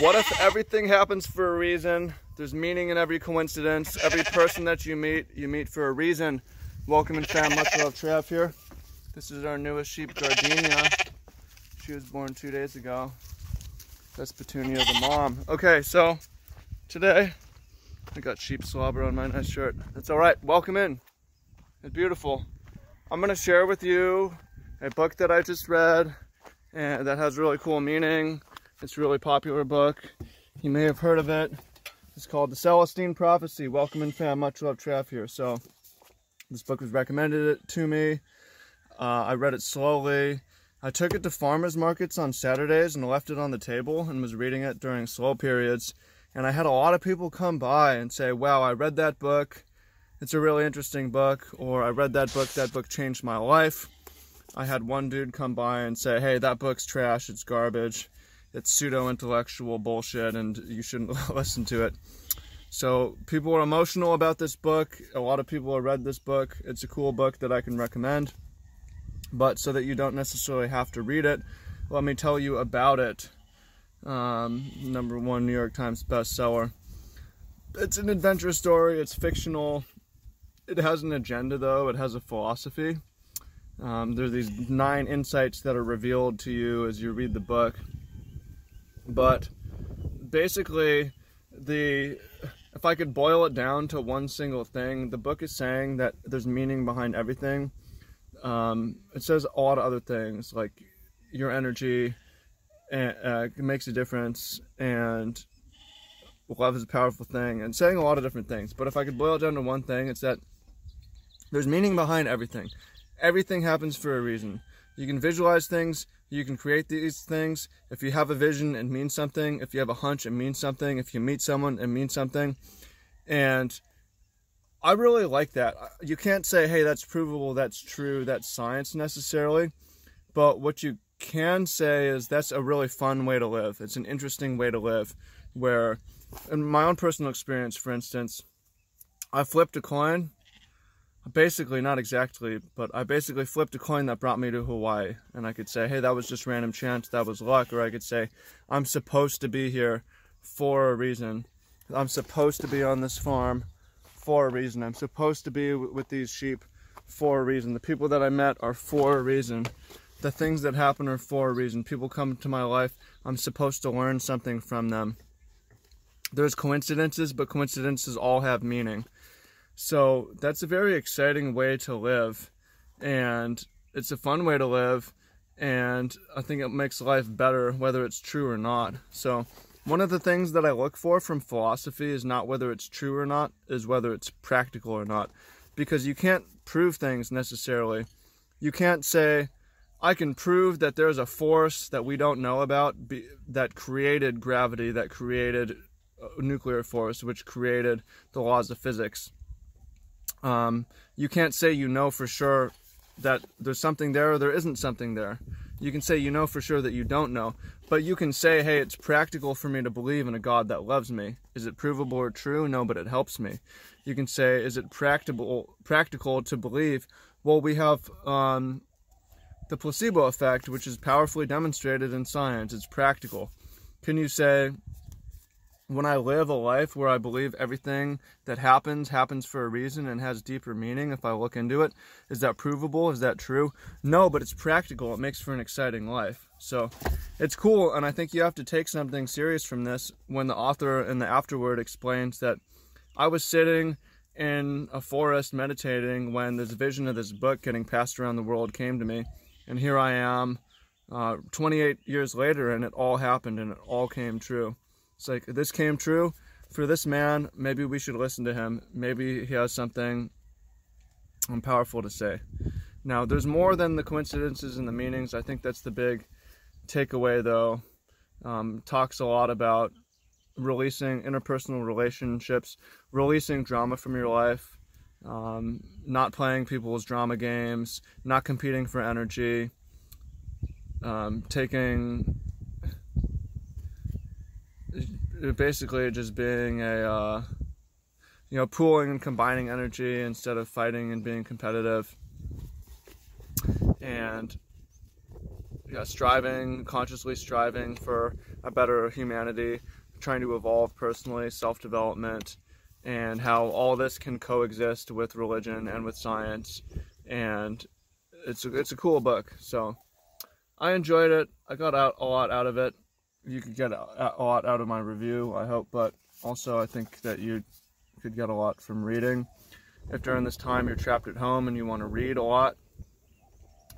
What if everything happens for a reason? There's meaning in every coincidence. Every person that you meet for a reason. Welcome and fam, much love, Trav here. This is our newest sheep, Gardenia. She was born 2 days ago. That's Petunia the mom. Okay, so today I got sheep slobber on my nice shirt. That's all right, welcome in. It's beautiful. I'm gonna share with you a book that I just read and that has really cool meaning. It's a really popular book. You may have heard of it. It's called The Celestine Prophecy. Welcome in fam, much love, Trav here. So this book was recommended to me. I read it slowly. I took it to farmers markets on Saturdays and left it on the table and was reading it during slow periods. And I had a lot of people come by and say, wow, I read that book. It's a really interesting book. Or I read that book changed my life. I had one dude come by and say, hey, that book's trash, it's garbage. It's pseudo-intellectual bullshit and you shouldn't listen to it. So people are emotional about this book. A lot of people have read this book. It's a cool book that I can recommend. But so that you don't necessarily have to read it, let me tell you about it. #1 New York Times bestseller. It's an adventure story. It's fictional. It has an agenda, though. It has a philosophy. There are these 9 insights that are revealed to you as you read the book. But basically, if I could boil it down to one single thing, the book is saying that there's meaning behind everything. It says a lot of other things, like your energy makes a difference, and love is a powerful thing, and saying a lot of different things. But if I could boil it down to one thing, it's that there's meaning behind everything. Everything happens for a reason. You can visualize things, you can create these things. If you have a vision, it means something. If you have a hunch, it means something. If you meet someone, it means something. And I really like that. You can't say, hey, that's provable, that's true, that's science necessarily. But what you can say is that's a really fun way to live. It's an interesting way to live where, in my own personal experience, for instance, I flipped a coin. Basically, not exactly, but I basically flipped a coin that brought me to Hawaii. And I could say, hey, that was just random chance, that was luck. Or I could say, I'm supposed to be here for a reason. I'm supposed to be on this farm for a reason. I'm supposed to be with these sheep for a reason. The people that I met are for a reason. The things that happen are for a reason. People come to my life. I'm supposed to learn something from them. There's coincidences, but coincidences all have meaning. So that's a very exciting way to live, and it's a fun way to live, and I think it makes life better whether it's true or not. So one of the things that I look for from philosophy is not whether it's true or not, is whether it's practical or not. Because you can't prove things necessarily. You can't say, I can prove that there's a force that we don't know about that created gravity, that created nuclear force, which created the laws of physics. You can't say you know for sure that there's something there or there isn't something there. You can say you know for sure that you don't know, but you can say, hey, it's practical for me to believe in a God that loves me. Is it provable or true? No, but it helps me. You can say, is it practical to believe? Well, we have the placebo effect, which is powerfully demonstrated in science. It's practical. Can you say, when I live a life where I believe everything that happens for a reason and has deeper meaning, if I look into it, is that provable? Is that true? No, but it's practical. It makes for an exciting life. So it's cool, and I think you have to take something serious from this when the author in the afterword explains that I was sitting in a forest meditating when this vision of this book getting passed around the world came to me, and here I am 28 years later, and it all happened, and it all came true. It's like, this came true for this man. Maybe we should listen to him. Maybe he has something powerful to say. Now, there's more than the coincidences and the meanings. I think that's the big takeaway, though. Talks a lot about releasing interpersonal relationships, releasing drama from your life, not playing people's drama games, not competing for energy, taking... basically just being a, pooling and combining energy instead of fighting and being competitive. And yeah, striving, consciously striving for a better humanity, trying to evolve personally, self-development, and how all this can coexist with religion and with science. And it's a cool book. So I enjoyed it. I got out a lot out of it. You could get a lot out of my review, I hope, but also I think that you could get a lot from reading. If during this time you're trapped at home and you want to read a lot,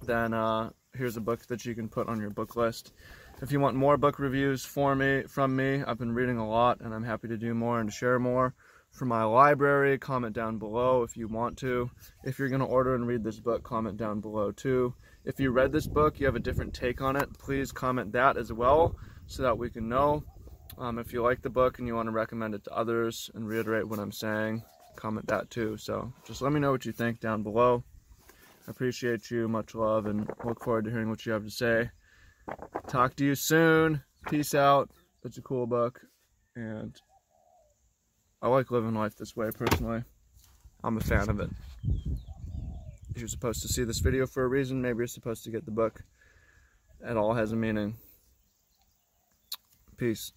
then here's a book that you can put on your book list. If you want more book reviews from me, I've been reading a lot, and I'm happy to do more and to share more. For my library, comment down below if you want to. If you're going to order and read this book, comment down below too. If you read this book, you have a different take on it, please comment that as well, so that we can know. If you like the book and you want to recommend it to others and reiterate what I'm saying, comment that too. So just let me know what you think down below. I appreciate you, much love, and look forward to hearing what you have to say. Talk to you soon. Peace out. It's a cool book, and I like living life this way personally. I'm a fan of it. If you're supposed to see this video for a reason, maybe you're supposed to get the book. It all has a meaning. Peace.